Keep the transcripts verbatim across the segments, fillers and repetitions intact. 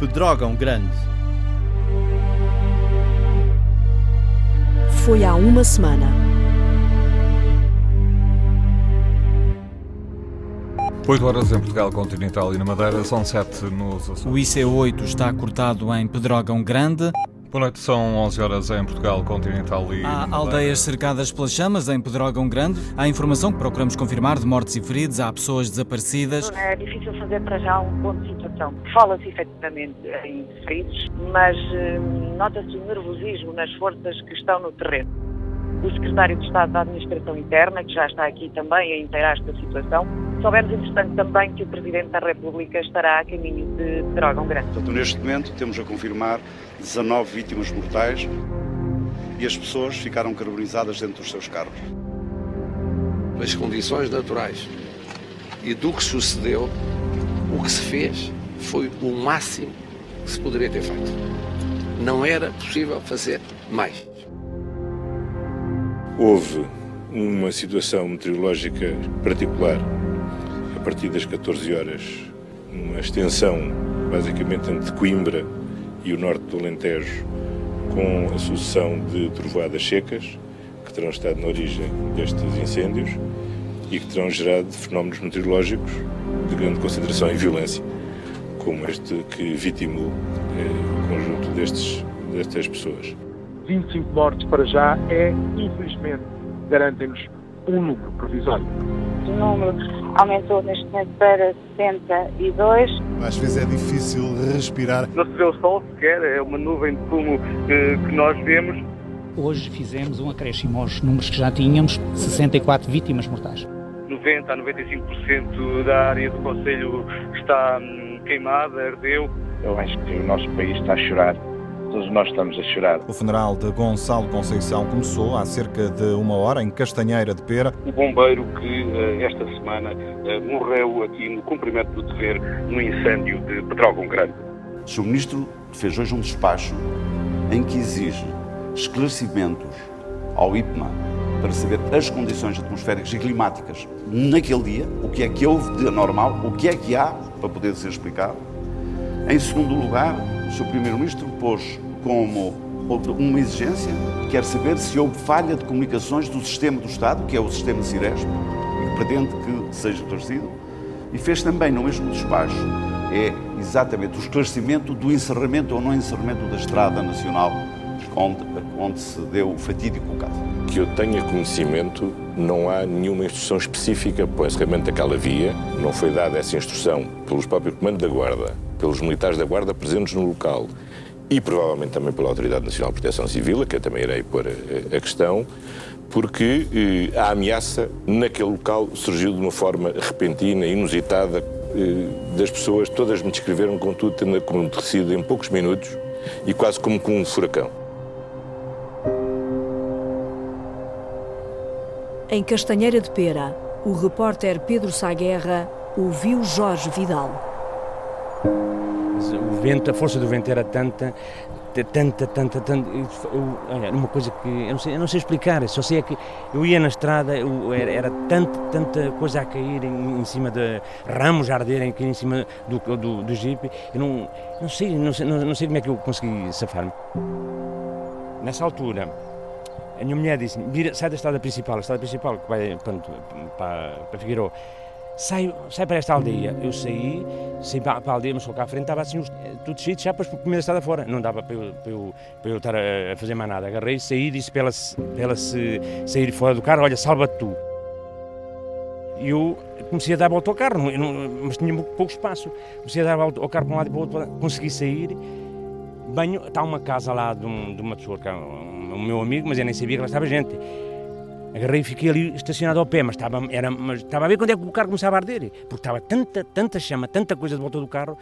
Pedrógão Grande. Foi há uma semana. oito horas em Portugal continental e na Madeira, são sete nos Açores. O I C oito está cortado em Pedrógão Grande. Boa noite, são onze horas em Portugal continental e... Há aldeias cercadas pelas chamas em Pedrógão Grande. Há informação que procuramos confirmar de mortes e feridos, há pessoas desaparecidas. É difícil fazer para já um ponto de situação. Fala-se efetivamente em feridos, mas hum, nota-se o nervosismo nas forças que estão no terreno. O secretário de Estado da Administração Interna, que já está aqui também a inteirar esta situação, soubemos, entretanto, também que o Presidente da República estará a caminho de Pedrógão Grande. Portanto, neste momento, temos a confirmar dezanove vítimas mortais e as pessoas ficaram carbonizadas dentro dos seus carros. As condições naturais e do que sucedeu, o que se fez foi o máximo que se poderia ter feito. Não era possível fazer mais. Houve uma situação meteorológica particular. A partir das catorze horas, uma extensão, basicamente, entre Coimbra e o norte do Alentejo, com a sucessão de trovoadas secas, que terão estado na origem destes incêndios e que terão gerado fenómenos meteorológicos de grande concentração e violência, como este que vitimou eh, o conjunto destes, destas pessoas. vinte e cinco mortes para já é, infelizmente, garantem-nos um número provisório. O número aumentou neste momento para sessenta e dois. Às vezes é difícil respirar. Não se vê o sol sequer, é uma nuvem de fumo que, que nós vemos. Hoje fizemos um acréscimo aos números que já tínhamos, sessenta e quatro vítimas mortais. noventa a noventa e cinco por cento da área do concelho está queimada, ardeu. Eu acho que o nosso país está a chorar. Todos nós estamos a chorar. O funeral de Gonçalo Conceição começou há cerca de uma hora em Castanheira de Pera. O bombeiro que esta semana morreu aqui no cumprimento do dever no incêndio de Pedrógão Grande. O senhor Ministro fez hoje um despacho em que exige esclarecimentos ao I P M A para saber as condições atmosféricas e climáticas naquele dia, o que é que houve de anormal, o que é que há para poder ser explicado. Em segundo lugar, o senhor Primeiro-Ministro pôs como uma exigência, quer saber se houve falha de comunicações do sistema do Estado, que é o sistema Cirespo, e que pretende que seja esclarecido, e fez também no mesmo despacho, é exatamente o esclarecimento do encerramento ou não encerramento da Estrada Nacional, onde, onde se deu o fatídico caso. Que eu tenha conhecimento, não há nenhuma instrução específica para o encerramento daquela via, não foi dada essa instrução pelos próprios comandos da Guarda, pelos militares da Guarda presentes no local e provavelmente também pela Autoridade Nacional de Proteção Civil, a que eu também irei pôr a, a questão, porque eh, a ameaça naquele local surgiu de uma forma repentina, inusitada, eh, das pessoas, todas me descreveram, contudo, tendo acontecido em poucos minutos e quase como com um furacão. Em Castanheira de Pera, o repórter Pedro Sá Guerra ouviu Jorge Vidal. O vento, a força do vento era tanta, tanta, tanta, tanta. Eu, olha, uma coisa que eu não sei, eu não sei explicar, só sei é que eu ia na estrada, eu, era, era tanta, tanta coisa a cair em, em cima de ramos a arderem aqui em cima do, do, do jipe. Eu não, não sei, não sei, não, não sei como é que eu consegui safar-me. Nessa altura, a minha mulher disse: sai da estrada principal, a estrada principal que vai pronto, para, para Figueiró. Sai, sai para esta aldeia. Eu saí, saí para a aldeia, mas só cá à frente estava assim, tudo cheio de chapas para comer a estrada fora. Não dava para eu, para, eu, para eu estar a fazer mais nada. Agarrei, saí, disse para ela, para ela se, sair fora do carro: olha, salva-te tu. E eu comecei a dar volta ao carro, mas tinha pouco espaço. Comecei a dar volta ao carro para um lado e para o outro, consegui sair. Banho, está uma casa lá de, um, de uma pessoa, que é um meu amigo, mas eu nem sabia que lá estava gente. Agarrei e fiquei ali estacionado ao pé, mas estava, era, mas estava a ver quando é que o carro começava a arder, porque estava tanta, tanta chama, tanta coisa de volta do carro,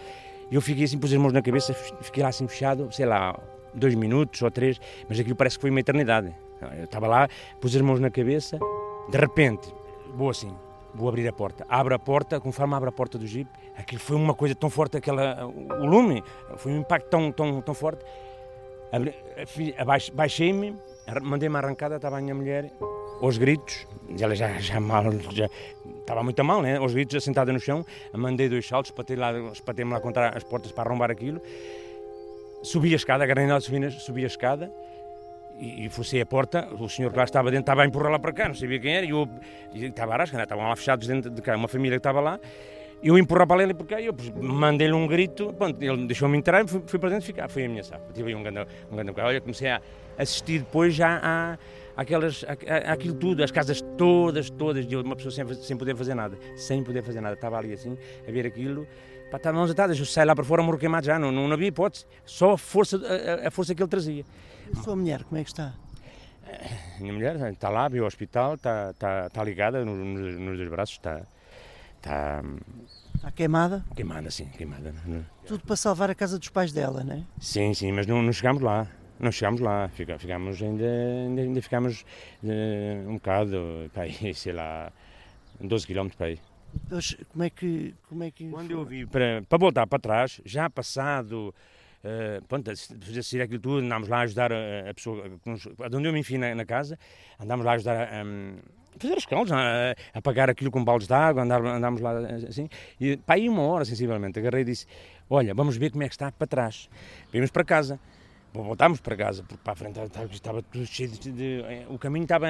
e eu fiquei assim, pus as mãos na cabeça, fiquei lá assim fechado, sei lá, dois minutos ou três, mas aquilo parece que foi uma eternidade. Eu estava lá, pus as mãos na cabeça, de repente, vou assim, vou abrir a porta, abro a porta, conforme abro a porta do Jeep, aquilo foi uma coisa tão forte, aquela, o lume, foi um impacto tão, tão, tão forte, abri, baixei-me, mandei uma arrancada, estava a minha mulher, aos gritos, ela já, já mal, já, estava muito mal, né? Aos gritos, assentada no chão, mandei dois saltos, espatei-me lá, espatei lá contra as portas para arrombar aquilo, subi a escada, agarrei-me, subi, subi a escada, e forcei a porta, o senhor que lá estava dentro estava a empurrá-la para cá, não sabia quem era, e eu e estava a rasca, estavam lá fechados dentro de cá, uma família que estava lá, eu empurrava para ele para cá, e eu mandei-lhe um grito, pronto, ele deixou-me entrar e fui, fui para dentro ficar, foi a minha safra, tive um grande, um grande olha, comecei a assistir depois já a, àquelas, à, àquilo tudo, as casas todas, todas, de uma pessoa sem, sem poder fazer nada, sem poder fazer nada, estava ali assim, a ver aquilo, pá, estava mãos atadas, eu saí lá para fora, morro queimado já, não, não havia hipótese, só a força, a, a força que ele trazia. A sua mulher, como é que está? A minha mulher está lá, veio ao hospital, está, está, está ligada nos, nos dois braços, está, está... Está queimada? Queimada, sim, queimada. Tudo para salvar a casa dos pais dela, não é? Sim, sim, mas não, não chegámos lá, não chegámos lá, ficámos ainda, ainda, ainda ficámos uh, um bocado, para aí, sei lá, doze quilómetros para aí. Depois, como é que... Como é que... Quando eu vi, para, para voltar para trás, já passado... Uh, pronto, depois de aquilo tudo, andámos lá a ajudar a, a pessoa, de onde eu me enfiei na, na casa, andámos lá a ajudar a, um, a fazer as calças, a, a apagar aquilo com baldes de água, andá, andámos lá assim, e para aí uma hora, sensivelmente, agarrei e disse, olha, vamos ver como é que está para trás, vimos para casa, voltámos para casa, porque para a frente estava, estava tudo cheio de, de... o caminho estava,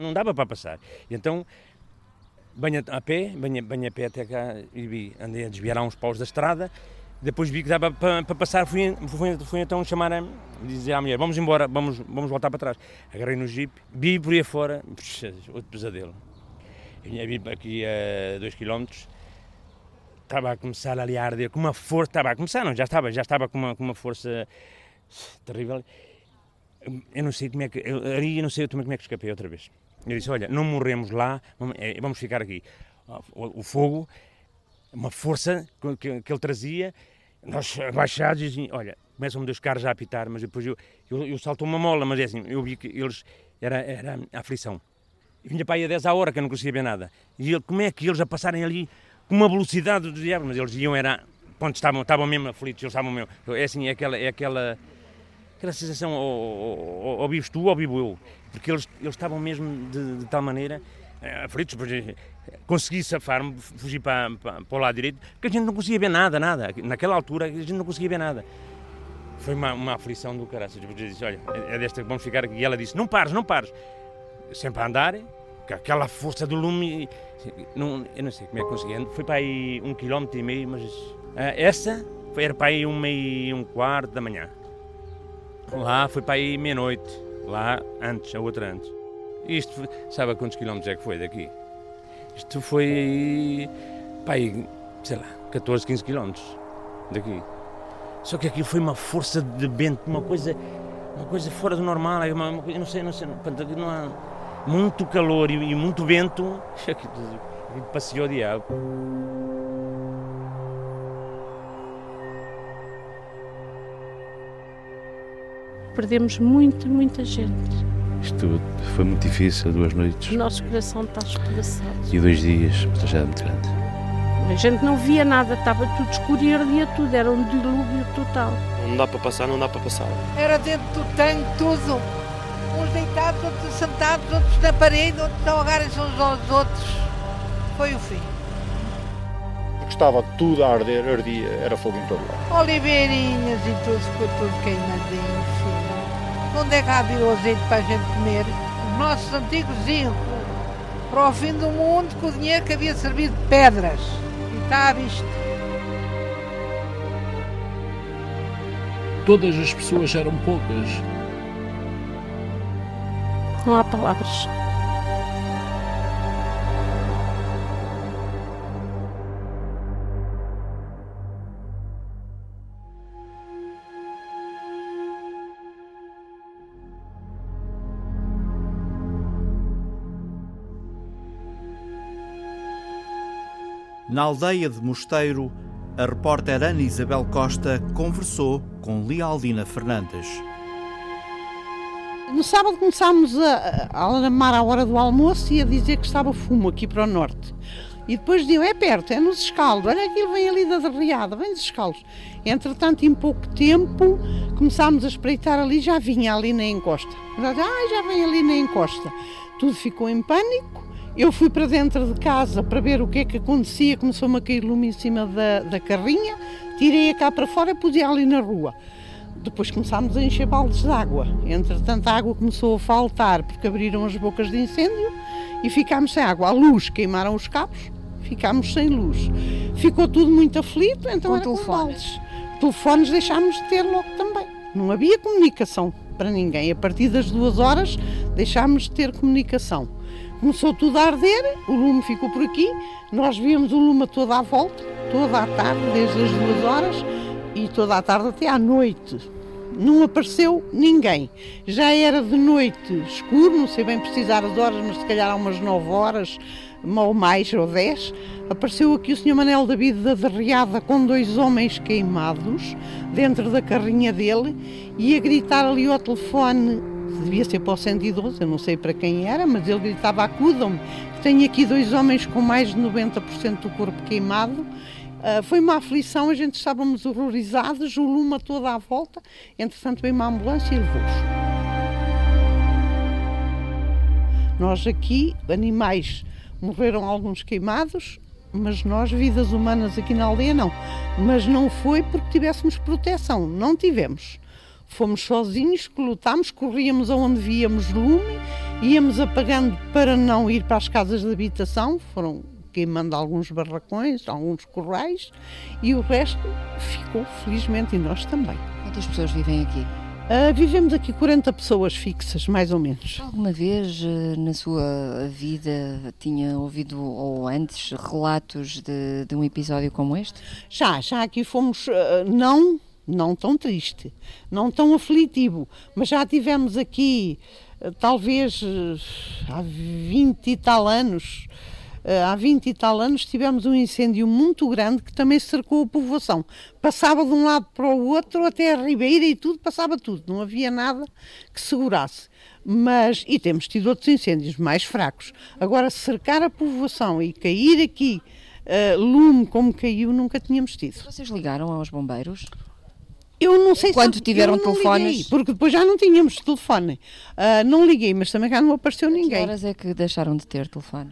não dava para passar, e então... Banho a pé, banho, banho a pé até cá e vi, andei a desviar uns paus da estrada, depois vi que dava para, para passar, fui, fui, fui então chamar a dizer à mulher, vamos embora, vamos, vamos voltar para trás. Agarrei no jipe, vi por aí fora, outro pesadelo. Eu vinha vi aqui a dois quilómetros, estava a começar ali a arder, com uma força, estava a começar, não, já estava, já estava com uma, com uma força terrível. Eu não sei como é que, eu, ali eu não sei como é que escapei outra vez. Eu disse, olha, não morremos lá, vamos ficar aqui. O fogo, uma força que, que ele trazia, nós abaixados, assim, olha, começam-me dois carros a apitar, mas depois eu, eu, eu salto uma mola, mas é assim, eu vi que eles, era, era a aflição. Eu vinha para aí a dez à hora, que eu não conseguia ver nada. E ele, como é que eles a passarem ali com uma velocidade do diabo? Mas eles iam, era, pronto, estavam, estavam mesmo aflitos, eles estavam mesmo, é assim, é aquela... É aquela aquela sensação, ou vives tu ou vivo eu, porque eles, eles estavam mesmo de, de tal maneira aflitos, consegui safar-me, fugir para, para, para o lado direito, porque a gente não conseguia ver nada, nada, naquela altura a gente não conseguia ver nada. Foi uma, uma aflição do caraças, eu disse, olha, é desta que vamos ficar aqui, e ela disse, não pares, não pares, sempre a andar, com aquela força do lume, não, eu não sei como é que consegui, foi para aí um quilómetro e meio, mas essa era para aí uma e um quarto da manhã. Lá foi para aí meia-noite, lá antes, a outra antes. Isto, foi, sabe a quantos quilómetros é que foi daqui? Isto foi aí, para aí, sei lá, catorze, quinze quilómetros daqui. Só que aquilo foi uma força de vento, uma coisa, uma coisa fora do normal, uma, uma, não sei, não sei, não, não há muito calor e, e muito vento, aquilo passeou o diabo. Perdemos muito, muita gente. Isto foi muito difícil, duas noites. O nosso coração está espedaçado. E dois dias, mas já era muito grande. A gente não via nada, estava tudo escuro e ardia tudo, era um dilúvio total. Não dá para passar, não dá para passar. Era dentro do tanque, tudo. Uns deitados, outros sentados, outros na parede, outros a agarrar-se uns aos outros. Foi o fim. Porque estava tudo a arder, ardia, era fogo em todo lado. Oliveirinhas e tudo, ficou tudo queimadinho. Onde é que havia o azeite para a gente comer? Os nossos antigos iam para o fim do mundo com o dinheiro que havia servido de pedras. E está à vista. Todas as pessoas eram poucas. Não há palavras. Na aldeia de Mosteiro, a repórter Ana Isabel Costa conversou com Lialdina Fernandes. No sábado começámos a alarmar à hora do almoço e a dizer que estava fumo aqui para o norte. E depois diziam, é perto, é nos Escaldos, olha aquilo, vem ali da Derriada, vem dos Escaldos. Entretanto, em pouco tempo, começámos a espreitar ali, já vinha ali na encosta. Ah, já vem ali na encosta. Tudo ficou em pânico, eu fui para dentro de casa para ver o que é que acontecia, começou-me a cair lume em cima da, da carrinha, tirei-a cá para fora e pus-a ali na rua. Depois começámos a encher baldes de água, entretanto a água começou a faltar porque abriram as bocas de incêndio e ficámos sem água. A luz, queimaram os cabos, ficámos sem luz. Ficou tudo muito aflito, então era com baldes. Telefones deixámos de ter logo também. Não havia comunicação para ninguém. A partir das duas horas deixámos de ter comunicação. Começou tudo a arder, o lume ficou por aqui, nós víamos o lume toda à volta, toda à tarde, desde as duas horas e toda à tarde até à noite. Não apareceu ninguém. Já era de noite escuro, não sei bem precisar as horas, mas se calhar há umas nove horas, ou mais, ou dez. Apareceu aqui o senhor Manuel David da Derriada com dois homens queimados dentro da carrinha dele e a gritar ali ao telefone, devia ser para o cento e doze, eu não sei para quem era, mas ele gritava, acudam-me, tenho aqui dois homens com mais de noventa por cento do corpo queimado. Uh, foi uma aflição, a gente estávamos horrorizados, o lume toda à volta, entretanto veio uma ambulância e levou-os. Nós aqui, animais, morreram alguns queimados, mas nós, vidas humanas aqui na aldeia, não. Mas não foi porque tivéssemos proteção, não tivemos. Fomos sozinhos, lutámos, corríamos aonde víamos lume, íamos apagando para não ir para as casas de habitação, foram queimando alguns barracões, alguns corrais, e o resto ficou, felizmente, e nós também. Quantas pessoas vivem aqui? Uh, vivemos aqui quarenta pessoas fixas, mais ou menos. Alguma vez na sua vida tinha ouvido, ou antes, relatos de, de um episódio como este? Já, já aqui fomos, uh, não, não tão triste, não tão aflitivo, mas já tivemos aqui, uh, talvez, uh, há vinte e tal anos, Há vinte e tal anos tivemos um incêndio muito grande que também cercou a povoação. Passava de um lado para o outro, até a ribeira e tudo, passava tudo. Não havia nada que segurasse. Mas, e temos tido outros incêndios mais fracos. Agora, cercar a povoação e cair aqui uh, lume como caiu, nunca tínhamos tido. Vocês ligaram aos bombeiros? Eu não sei quando se... tiveram eu não telefones? Liguei, porque depois já não tínhamos telefone. Uh, não liguei, mas também cá não apareceu ninguém. Que horas é que deixaram de ter telefone?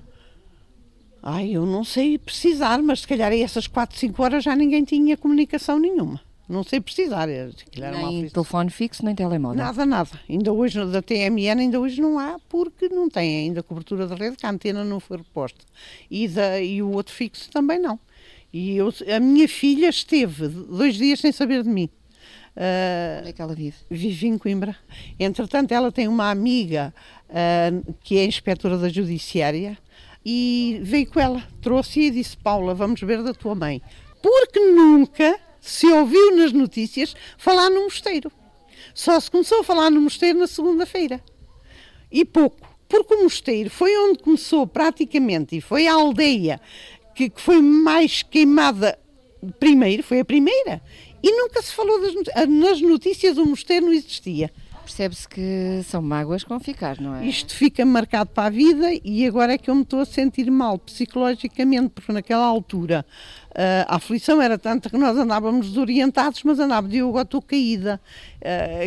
Ai, eu não sei precisar, mas se calhar a essas quatro, cinco horas já ninguém tinha comunicação nenhuma. Não sei precisar. Nem telefone fixo, nem telemóvel. Nada, nada. Ainda hoje, da T M N, ainda hoje não há, porque não tem ainda cobertura de rede, que a antena não foi reposta. E, da, e o outro fixo também não. E eu, a minha filha esteve dois dias sem saber de mim. Uh, Onde é que ela vive? Vive em Coimbra. Entretanto, ela tem uma amiga uh, que é inspetora da Judiciária, e veio com ela, trouxe-a e disse, Paula, vamos ver da tua mãe. Porque nunca se ouviu nas notícias falar no Mosteiro. Só se começou a falar no Mosteiro na segunda-feira. E pouco. Porque o Mosteiro foi onde começou praticamente, e foi a aldeia que, que foi mais queimada primeiro, foi a primeira. E nunca se falou das notícias. Nas notícias o Mosteiro não existia. Percebe-se que são mágoas que vão ficar, não é? Isto fica marcado para a vida e agora é que eu me estou a sentir mal psicologicamente, porque naquela altura a aflição era tanta que nós andávamos desorientados, mas andávamos e eu agora estou caída,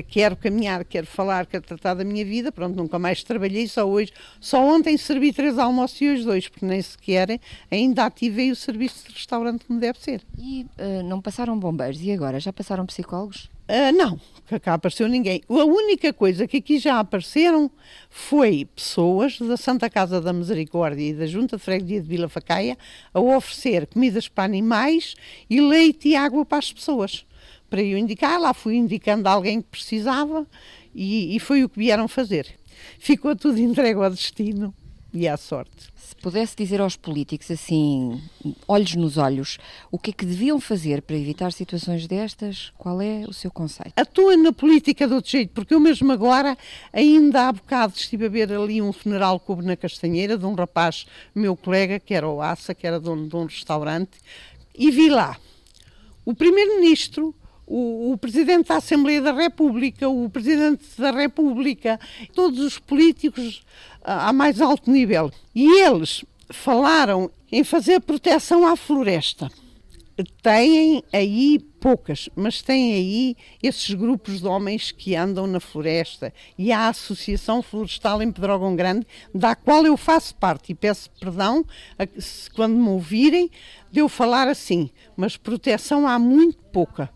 quero caminhar, quero falar, quero tratar da minha vida, pronto, nunca mais trabalhei, só hoje, só ontem servi três almoços e hoje dois, porque nem sequer ainda ativei o serviço de restaurante como deve ser. E uh, não passaram bombeiros e agora? Já passaram psicólogos? Uh, não, cá apareceu ninguém. A única coisa que aqui já apareceram foi pessoas da Santa Casa da Misericórdia e da Junta de Freguesia de Vila Facaia a oferecer comidas para animais e leite e água para as pessoas. Para eu indicar, lá fui indicando alguém que precisava e, e foi o que vieram fazer. Ficou tudo entregue ao destino e à sorte. Se pudesse dizer aos políticos, assim, olhos nos olhos, o que é que deviam fazer para evitar situações destas, qual é o seu conceito? Atua na política de outro jeito, porque eu mesmo agora, ainda há bocado, estive a ver ali um funeral que houve na Castanheira, de um rapaz, meu colega, que era o Assa, que era dono de um restaurante, e vi lá o primeiro-ministro, O, o Presidente da Assembleia da República, o Presidente da República, todos os políticos a, a mais alto nível. E eles falaram Em fazer proteção à floresta, têm aí poucas, mas têm aí esses grupos de homens que andam na floresta e há a Associação Florestal em Pedrógão Grande, da qual eu faço parte e peço perdão a, se, quando me ouvirem de eu falar assim, mas proteção há muito pouca.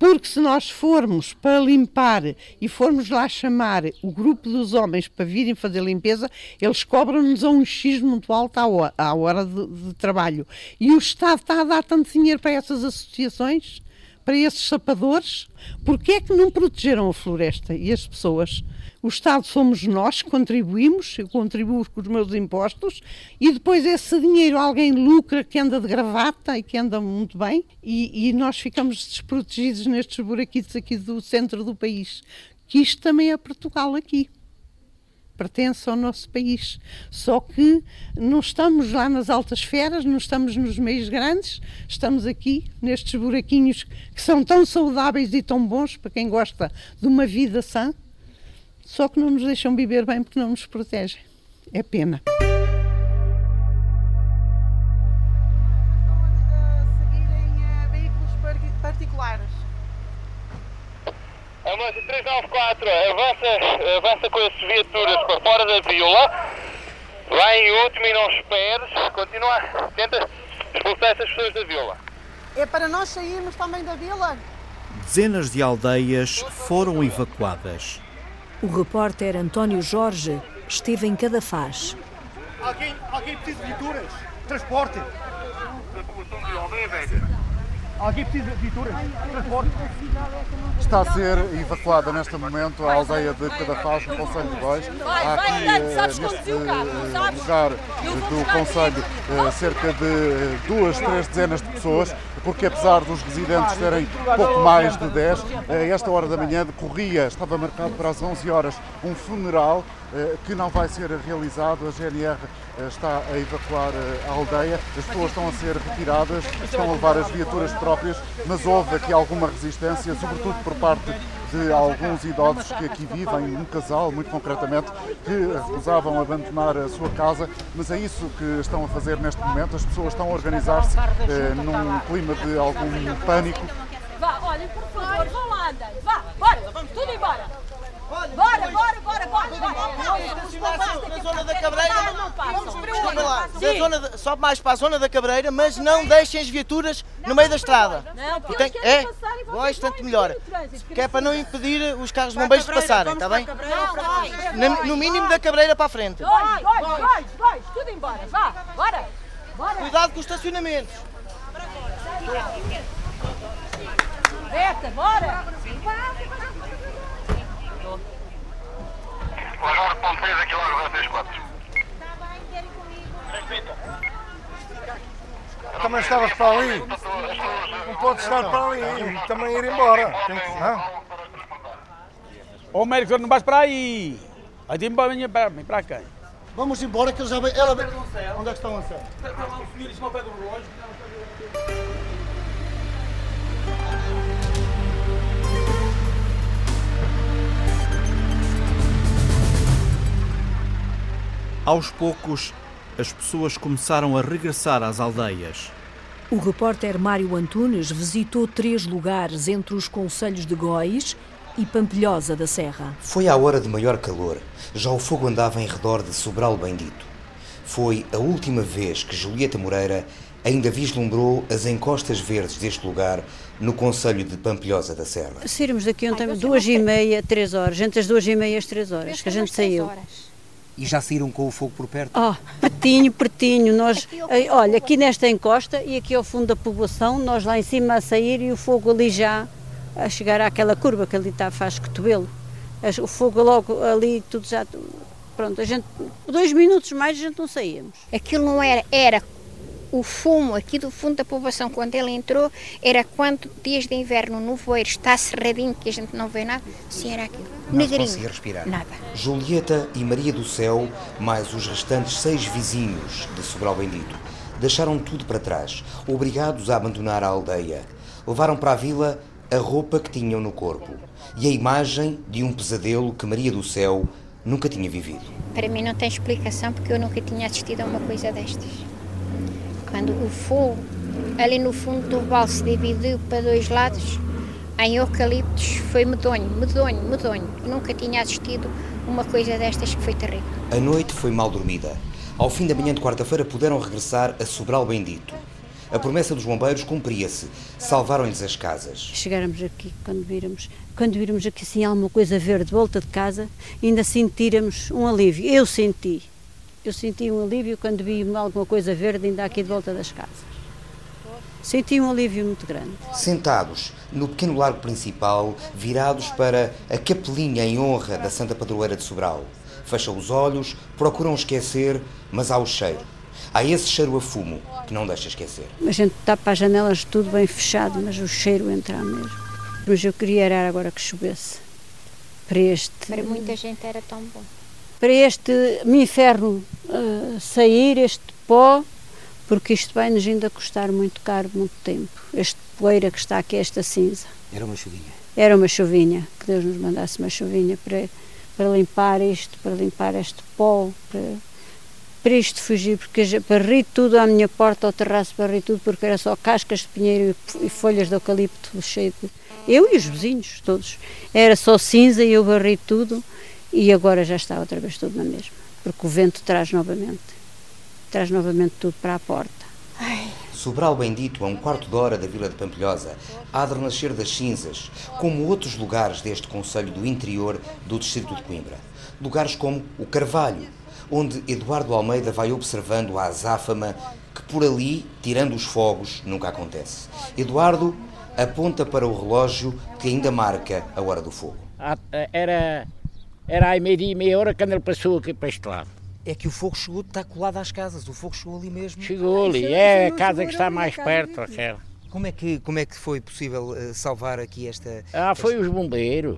Porque se nós formos para limpar e formos lá chamar o grupo dos homens para virem fazer limpeza, eles cobram-nos a um X muito alto à hora, à hora de, de trabalho. E o Estado está a dar tanto dinheiro para essas associações, para esses sapadores, porque é que não protegeram a floresta e as pessoas? O Estado somos nós, contribuímos, eu contribuo com os meus impostos e depois esse dinheiro alguém lucra que anda de gravata e que anda muito bem e, e nós ficamos desprotegidos nestes buraquitos aqui do centro do país, que isto também é Portugal aqui, pertence ao nosso país, só que não estamos lá nas altas feras, não estamos nos meios grandes, estamos aqui nestes buraquinhos que são tão saudáveis e tão bons para quem gosta de uma vida sã, só que não nos deixam viver bem porque não nos protegem. É pena. Seguirem a veículos particulares. A moto três nove quatro avança, avança com as viaturas para fora da vila. Vai em último e não esperes. Continua, tenta expulsar essas pessoas da vila. É para nós sairmos também da vila? Dezenas de aldeias foram evacuadas. O repórter António Jorge esteve em Cadafaz. Alguém, alguém precisa de viaturas? Transporte? Alguém precisa de viaturas? Transporte? Está a ser evacuada neste momento a aldeia de Cadafaz, no concelho de Góis. Há aqui, neste lugar do concelho, cerca de duas, três dezenas de pessoas, porque apesar dos residentes terem pouco mais de dez, a esta hora da manhã decorria, estava marcado para as onze horas, um funeral que não vai ser realizado. A G N R está a evacuar a aldeia, as pessoas estão a ser retiradas, estão a levar as viaturas próprias, mas houve aqui alguma resistência, sobretudo por parte de alguns idosos que aqui vivem, um casal, muito concretamente, que recusavam abandonar a sua casa, mas é isso que estão a fazer neste momento. As pessoas estão a organizar-se eh, num clima de algum pânico. Vá, olhem, por favor, vão lá, andem, vá, bora, vamos tudo embora. Bora, bora, bora, bora, bora. Na zona da Cabreira, não passam. Sobe mais para a zona da Cabreira, mas não deixem as viaturas no meio da estrada. Não, porque eles querem passar e vão passar. Melhor. Que é para não impedir os carros de bombeiros de passarem, está bem? No mínimo da Cabreira para a frente. Dois, dois, dois, tudo embora, vá, bora. Cuidado com os estacionamentos. Beta, bora. Lajor.três aqui logo dois três quatro. Está bem, querem comigo? Respeita. Também estavas para ali. Não pode estar para ali. Também ir embora. Ô médico, não vais para aí. Aí tem para para mim, para cá. Vamos embora que eu já... Ela... Onde é que estão a lançar? Estão lá os senhores ao pé do relógio. Aos poucos, as pessoas começaram a regressar às aldeias. O repórter Mário Antunes visitou três lugares entre os concelhos de Góis e Pampilhosa da Serra. Foi à hora de maior calor. Já o fogo andava em redor de Sobral Bendito. Foi a última vez que Julieta Moreira ainda vislumbrou as encostas verdes deste lugar no concelho de Pampilhosa da Serra. Saímos daqui ontem duas e meia, três horas. Entre as duas e meia e as três horas que a gente saiu. E já saíram com o fogo por perto? Oh, pertinho, pertinho. Nós, aqui olha, aqui nesta encosta e aqui ao fundo da povoação, nós lá em cima a sair e o fogo ali já a chegar àquela curva que ali está, faz cotovelo. O fogo logo ali, tudo já... Pronto, a gente, dois minutos mais a gente não saíamos. Aquilo não era, era o fumo aqui do fundo da povoação, quando ele entrou, era quanto dias de inverno no voeiro está cerradinho, que a gente não vê nada, sim, era aquilo. Não conseguia respirar. Nada. Julieta e Maria do Céu, mais os restantes seis vizinhos de Sobral Bendito, deixaram tudo para trás, obrigados a abandonar a aldeia. Levaram para a vila a roupa que tinham no corpo e a imagem de um pesadelo que Maria do Céu nunca tinha vivido. Para mim não tem explicação porque eu nunca tinha assistido a uma coisa destas. Quando o fumo, ali no fundo do robalo, se dividiu para dois lados, em eucaliptos, foi medonho, medonho, medonho. Eu nunca tinha assistido uma coisa destas que foi terrível. A noite foi mal dormida. Ao fim da manhã de quarta-feira puderam regressar a Sobral Bendito. A promessa dos bombeiros cumpria-se. Salvaram-lhes as casas. Chegarmos aqui, quando virmos, quando virmos aqui assim alguma coisa verde de volta de casa, ainda sentirmos um alívio. Eu senti. Eu senti um alívio quando vi alguma coisa verde ainda aqui de volta das casas. Senti um alívio muito grande. Sentados no pequeno largo principal, virados para a capelinha em honra da Santa Padroeira de Sobral. Fecham os olhos, procuram esquecer, mas há o cheiro. Há esse cheiro a fumo que não deixa esquecer. A gente tapa as janelas tudo bem fechado, mas o cheiro entra mesmo. Mas eu queria era agora que chovesse. Para este... Para muita gente era tão bom. Para este meu inferno uh, sair, este pó, porque isto vai nos ainda custar muito caro, muito tempo. Este poeira que está aqui, esta cinza. Era uma chuvinha. Era uma chuvinha, que Deus nos mandasse uma chuvinha para, para limpar isto, para limpar este pó, para, para isto fugir, porque barri tudo à minha porta, ao terraço, barri tudo, porque era só cascas de pinheiro e folhas de eucalipto cheio de... Eu e os vizinhos todos. Era só cinza e eu barri tudo. E agora já está outra vez tudo na mesma, porque o vento traz novamente, traz novamente tudo para a porta. Ai. Sobral Bendito, a um quarto de hora da Vila de Pampilhosa, há de renascer das cinzas, como outros lugares deste concelho do interior do distrito de Coimbra. Lugares como o Carvalho, onde Eduardo Almeida vai observando a azáfama que por ali, tirando os fogos, nunca acontece. Eduardo aponta para o relógio que ainda marca a hora do fogo. Era... Era aí meio-dia e meia hora quando ele passou aqui para este lado. É que o fogo chegou, está colado às casas, o fogo chegou ali mesmo. Chegou ali, é a casa que está mais perto. Aquela. Como é que, como é que foi possível salvar aqui esta... Ah, foi esta... os bombeiros.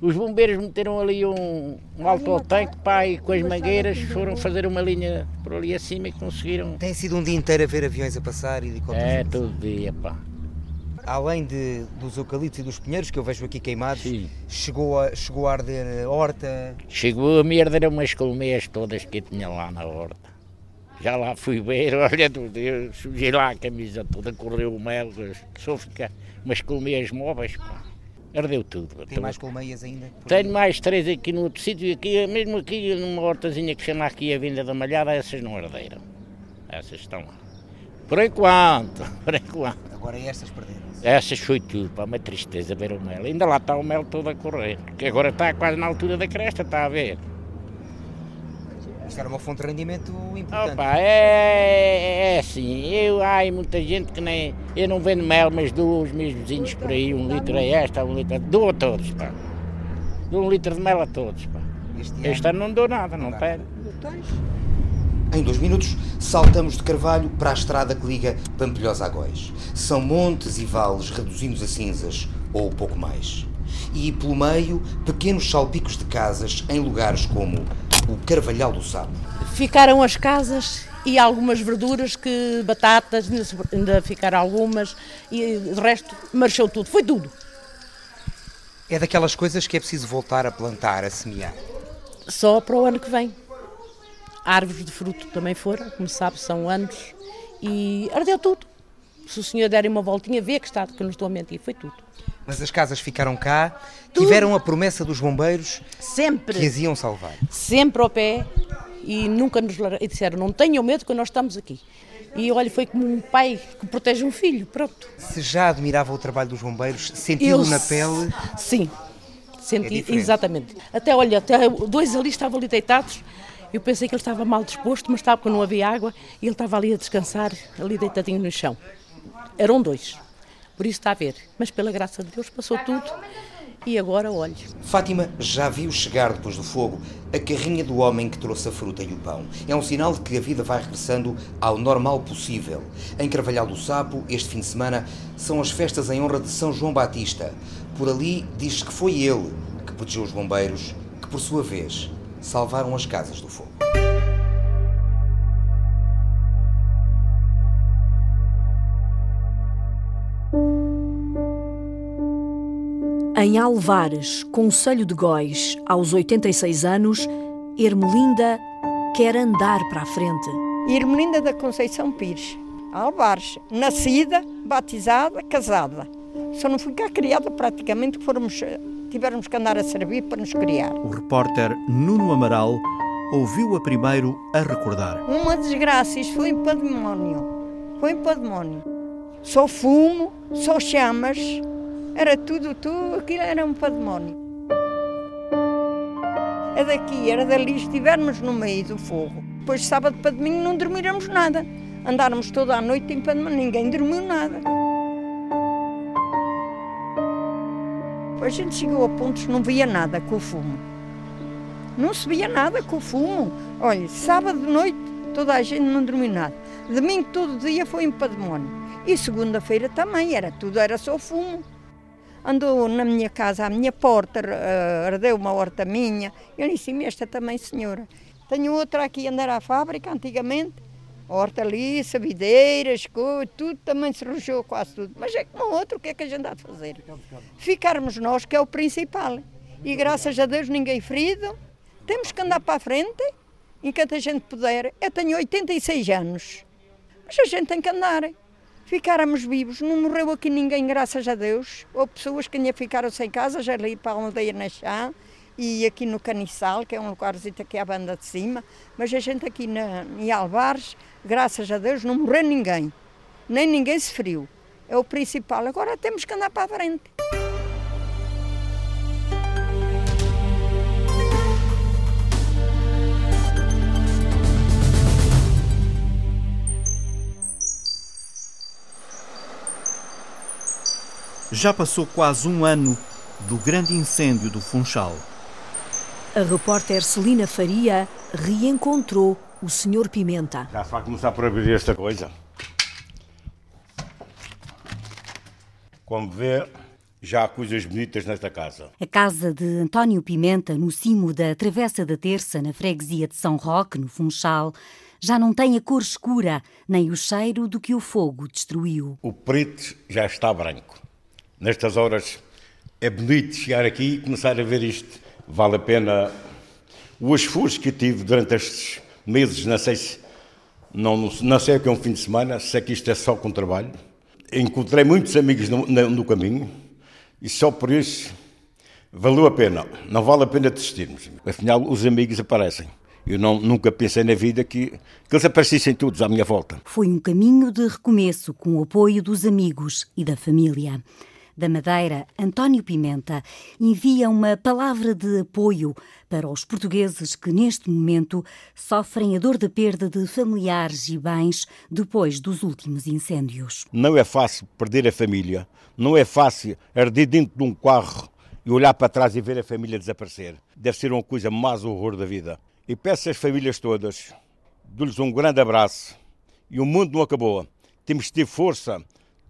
Os bombeiros meteram ali um, um autotanque, pai, com as mangueiras, foram fazer uma linha por ali acima e conseguiram... Tem sido um dia inteiro a ver aviões a passar e helicópteros? É, todo dia, pá. Além de, dos eucaliptos e dos pinheiros, que eu vejo aqui queimados, sim. Chegou a, chegou a arder a horta? Chegou a me arder umas colmeias todas que eu tinha lá na horta. Já lá fui ver, olha, eu sujei lá a camisa toda, correu o mel, só fica umas colmeias móveis, pá. Ardeu tudo. Tem tudo. Mais colmeias ainda? Tenho ali? Mais três aqui no outro sítio, aqui, mesmo aqui numa hortazinha que chama aqui a Vinda da Malhada, essas não arderam. Essas estão lá. Por enquanto, por enquanto. Agora estas perderam-se? Estas foi tudo, pá, uma tristeza ver o mel. Ainda lá está o mel todo a correr, que agora está quase na altura da cresta, está a ver. Isto era uma fonte de rendimento importante. Oh, pá, é, é assim, eu, há muita gente que nem... Eu não vendo mel, mas dou aos meus vizinhos por aí, um litro a esta, um litro a... Dou a todos, pá. Dou um litro de mel a todos, pá. Este ano, este ano não dou nada, não, não pego. Em dois minutos, saltamos de Carvalho para a estrada que liga Pampilhosa a Góis. São montes e vales reduzidos a cinzas, ou pouco mais. E, pelo meio, pequenos salpicos de casas em lugares como o Carvalhal do Sapo. Ficaram as casas e algumas verduras, que batatas, ainda ficaram algumas, e o resto marchou tudo, foi tudo. É daquelas coisas que é preciso voltar a plantar, a semear? Só para o ano que vem. Árvores de fruto também foram, como sabe, são anos, e ardeu tudo. Se o senhor derem uma voltinha, vê que está, que não estou a mentir, foi tudo. Mas as casas ficaram cá, tudo. Tiveram a promessa dos bombeiros sempre, que as iam salvar. Sempre ao pé, e nunca nos e disseram, não tenham medo que nós estamos aqui. E olha, foi como um pai que protege um filho, pronto. Se já admirava o trabalho dos bombeiros, sentiu-o na pele? Sim, senti, é exatamente. Até, olha, até dois ali estavam ali deitados. Eu pensei que ele estava mal disposto, mas estava porque não havia água e ele estava ali a descansar, ali deitadinho no chão. Eram dois, por isso está a ver. Mas pela graça de Deus passou tudo e agora olha. Fátima já viu chegar depois do fogo a carrinha do homem que trouxe a fruta e o pão. É um sinal de que a vida vai regressando ao normal possível. Em Carvalhal do Sapo, este fim de semana, são as festas em honra de São João Batista. Por ali diz-se que foi ele que protegeu os bombeiros, que por sua vez... salvaram as casas do fogo. Em Alvares, concelho de Góis, aos oitenta e seis anos, Ermelinda quer andar para a frente. Irmelinda da Conceição Pires, Alvares, nascida, batizada, casada. Só não fui cá criada praticamente, que fomos, tivermos que andar a servir para nos criar. O repórter Nuno Amaral ouviu-a primeiro a recordar. Uma desgraça, isto foi um pandemónio. Foi um pandemónio. Só fumo, só chamas, era tudo, tudo, aquilo era um pandemónio. É daqui, era dali, estivermos no meio do fogo. Depois sábado para domingo não dormirmos nada. Andarmos toda a noite em pandemónio, ninguém dormiu nada. A gente chegou a pontos que não via nada com o fumo. Não se via nada com o fumo. Olha, sábado de noite toda a gente não dormiu nada. Domingo todo dia foi em pandemónio. E segunda-feira também, era tudo, era só fumo. Andou na minha casa, à minha porta, ardeu uma horta minha. Eu disse, esta também, senhora. Tenho outra aqui, andar à fábrica, antigamente. Hortaliça, videiras, coisas, tudo também se rojou, quase tudo. Mas é como outro, o que é que a gente há de fazer? Ficarmos nós, que é o principal. E graças a Deus ninguém ferido. Temos que andar para a frente, enquanto a gente puder. Eu tenho oitenta e seis anos, mas a gente tem que andar. Ficáramos vivos, não morreu aqui ninguém, graças a Deus. Ou pessoas que ainda ficaram sem casa, já ali para a aldeia na chá. E aqui no Caniçal, que é um lugarzinho aqui à banda de cima, mas a gente aqui na, em Alvares, graças a Deus, não morreu ninguém, nem ninguém se feriu. É o principal, agora temos que andar para a frente. Já passou quase um ano do grande incêndio do Funchal. A repórter Celina Faria reencontrou o senhor Pimenta. Já se vai começar por abrir esta coisa. Como vê, já há coisas bonitas nesta casa. A casa de António Pimenta, no cimo da Travessa da Terça, na freguesia de São Roque, no Funchal, já não tem a cor escura, nem o cheiro do que o fogo destruiu. O preto já está branco. Nestas horas é bonito chegar aqui e começar a ver isto. Vale a pena o esforço que tive durante estes meses, não sei se não, não sei o que é um fim de semana, sei que isto é só com trabalho. Encontrei muitos amigos no, no caminho e só por isso valeu a pena, não vale a pena desistirmos. Afinal, os amigos aparecem. Eu não, nunca pensei na vida que, que eles aparecessem todos à minha volta. Foi um caminho de recomeço com o apoio dos amigos e da família. Da Madeira, António Pimenta envia uma palavra de apoio para os portugueses que, neste momento, sofrem a dor da perda de familiares e bens depois dos últimos incêndios. Não é fácil perder a família, não é fácil arder dentro de um carro e olhar para trás e ver a família desaparecer. Deve ser uma coisa mais horror da vida. E peço às famílias todas, dou-lhes um grande abraço. E o mundo não acabou. Temos de ter força,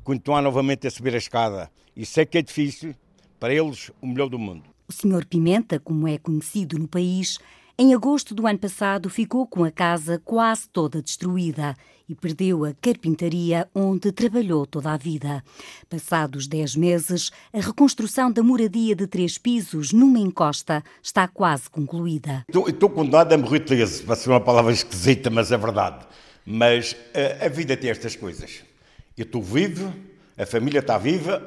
continuar novamente a subir a escada. E sei que é difícil, para eles, o melhor do mundo. O senhor Pimenta, como é conhecido no país, em agosto do ano passado ficou com a casa quase toda destruída e perdeu a carpintaria onde trabalhou toda a vida. Passados dez meses, a reconstrução da moradia de três pisos numa encosta está quase concluída. Estou, estou condenado a morrer teso, vai ser uma palavra esquisita, mas é verdade. Mas a, a vida tem estas coisas. Eu estou vivo, a família está viva.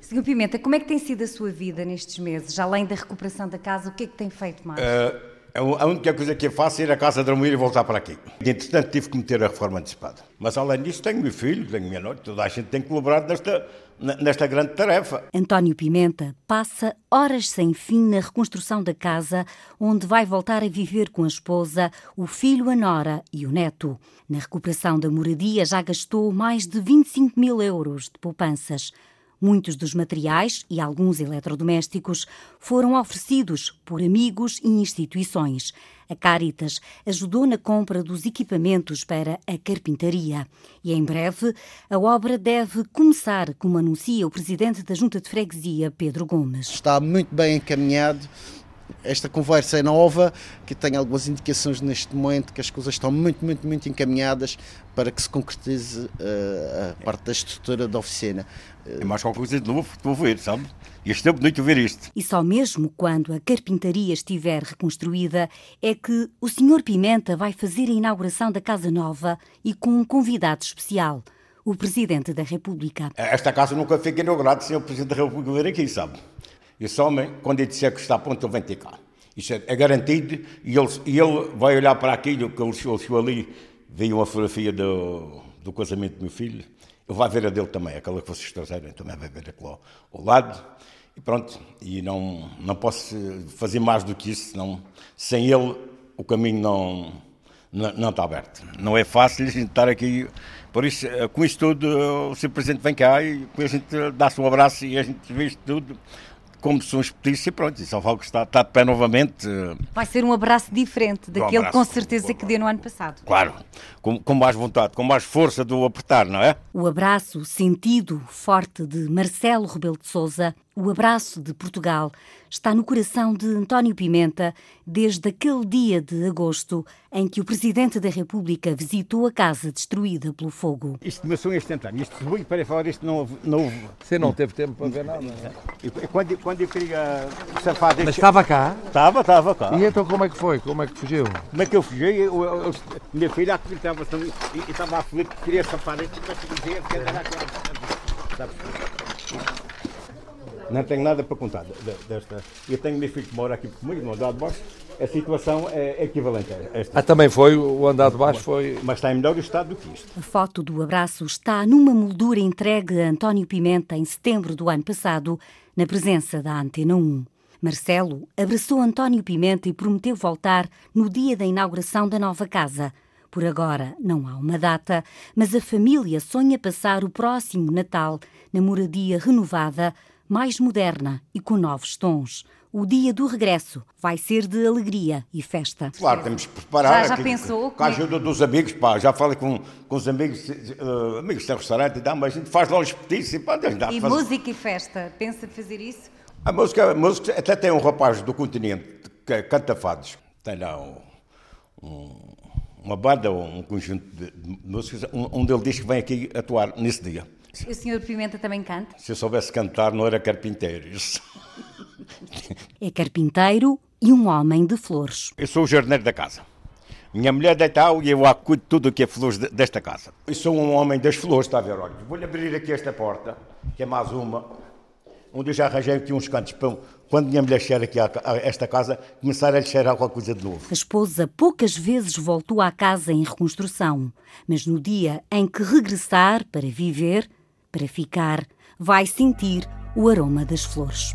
senhor Pimenta, como é que tem sido a sua vida nestes meses? Além da recuperação da casa, o que é que tem feito mais? Uh, a única coisa que eu faço é ir à casa dormir e voltar para aqui. Entretanto, tive que meter a reforma antecipada. Mas, além disso, tenho meu filho, tenho minha noite, toda a gente tem colaborado nesta, nesta grande tarefa. António Pimenta passa horas sem fim na reconstrução da casa, onde vai voltar a viver com a esposa, o filho, a nora e o neto. Na recuperação da moradia já gastou mais de vinte e cinco mil euros de poupanças. Muitos dos materiais e alguns eletrodomésticos foram oferecidos por amigos e instituições. A Caritas ajudou na compra dos equipamentos para a carpintaria. E em breve, a obra deve começar, como anuncia o presidente da Junta de Freguesia, Pedro Gomes. Está muito bem encaminhado. Esta conversa é nova, que tem algumas indicações neste momento que as coisas estão muito, muito, muito encaminhadas para que se concretize uh, a parte da estrutura da oficina. É mais qualquer coisa de novo que estou a ver, sabe? E estou bonito ver isto. E só mesmo quando a carpintaria estiver reconstruída é que o senhor Pimenta vai fazer a inauguração da Casa Nova e com um convidado especial, o Presidente da República. Esta casa nunca fica inaugurada sem o Presidente da República vir aqui, sabe? Esse homem, quando ele disser que está a ponto, ele vem ter cá. Isso é garantido e ele, ele vai olhar para aquilo que ele chegou ali, veio a fotografia do, do casamento do meu filho. Ele vai ver a dele também, aquela que vocês trazerem, também vai ver aquela ao lado. E pronto, e não, não posso fazer mais do que isso, senão, sem ele o caminho não, não, não está aberto. Não é fácil estar aqui, por isso, com isto tudo, o senhor Presidente vem cá e depois a gente dá-se um abraço e a gente vê isto tudo. Como são os petistas e pronto, e só falo que está, está de pé novamente. Vai ser um abraço diferente daquele um abraço, com certeza que deu no ano passado. Claro, com, com mais vontade, com mais força do apertar, não é? O abraço sentido, forte de Marcelo Rebelo de Sousa, o abraço de Portugal, está no coração de António Pimenta desde aquele dia de agosto em que o Presidente da República visitou a casa destruída pelo fogo. Isto começou instantâneo, isto ruim para falar, isto não houve. Não... Você não teve tempo para ver nada. Quando, quando eu queria safar... Mas estava cá? Estava, estava cá. E então como é que foi? Como é que fugiu? Como é que eu fugi? Eu, eu, eu, minha filha acreditava e estava aflita, queria safar isto, mas dizia que era aquela... Não tenho nada para contar desta. Eu tenho meu filho que mora aqui comigo, no andar de baixo. A situação é equivalente a esta. Ah, também foi, o andar de baixo foi... Mas está em melhor estado do que isto. A foto do abraço está numa moldura entregue a António Pimenta em setembro do ano passado, na presença da Antena um. Marcelo abraçou António Pimenta e prometeu voltar no dia da inauguração da nova casa. Por agora não há uma data, mas a família sonha passar o próximo Natal na moradia renovada, mais moderna e com novos tons. O dia do regresso vai ser de alegria e festa. Claro, temos que preparar. Já, já aquilo, pensou? Com a ajuda dos amigos, pá, já falei com, com os amigos, uh, amigos do restaurante, dá, mas a gente faz lá os petiscos e pá, Deus dá. E faz... música e festa, pensa fazer isso? A música, a música, até tem um rapaz do continente que canta fados. Tem lá um, um, uma banda, um conjunto de músicas, onde ele diz que vem aqui atuar nesse dia. O senhor Pimenta também canta? Se eu soubesse cantar, não era carpinteiro. É carpinteiro e um homem de flores. Eu sou o jardineiro da casa. Minha mulher deitou e eu acudo tudo o que é flores desta casa. Eu sou um homem das flores, está a ver? Olha, vou-lhe abrir aqui esta porta, que é mais uma, onde eu já arranjei aqui uns cantos para quando minha mulher cheira aqui a esta casa, começar a lhe cheirar alguma coisa de novo. A esposa poucas vezes voltou à casa em reconstrução, mas no dia em que regressar para viver, para ficar, vai sentir o aroma das flores.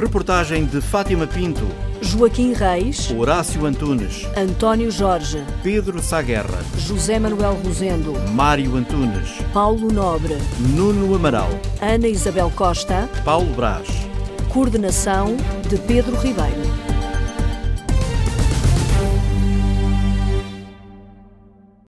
Reportagem de Fátima Pinto, Joaquim Reis, Horácio Antunes, António Jorge, Pedro Sá Guerra, José Manuel Rosendo, Mário Antunes, Paulo Nobre, Nuno Amaral, Ana Isabel Costa, Paulo Brás. Coordenação de Pedro Ribeiro.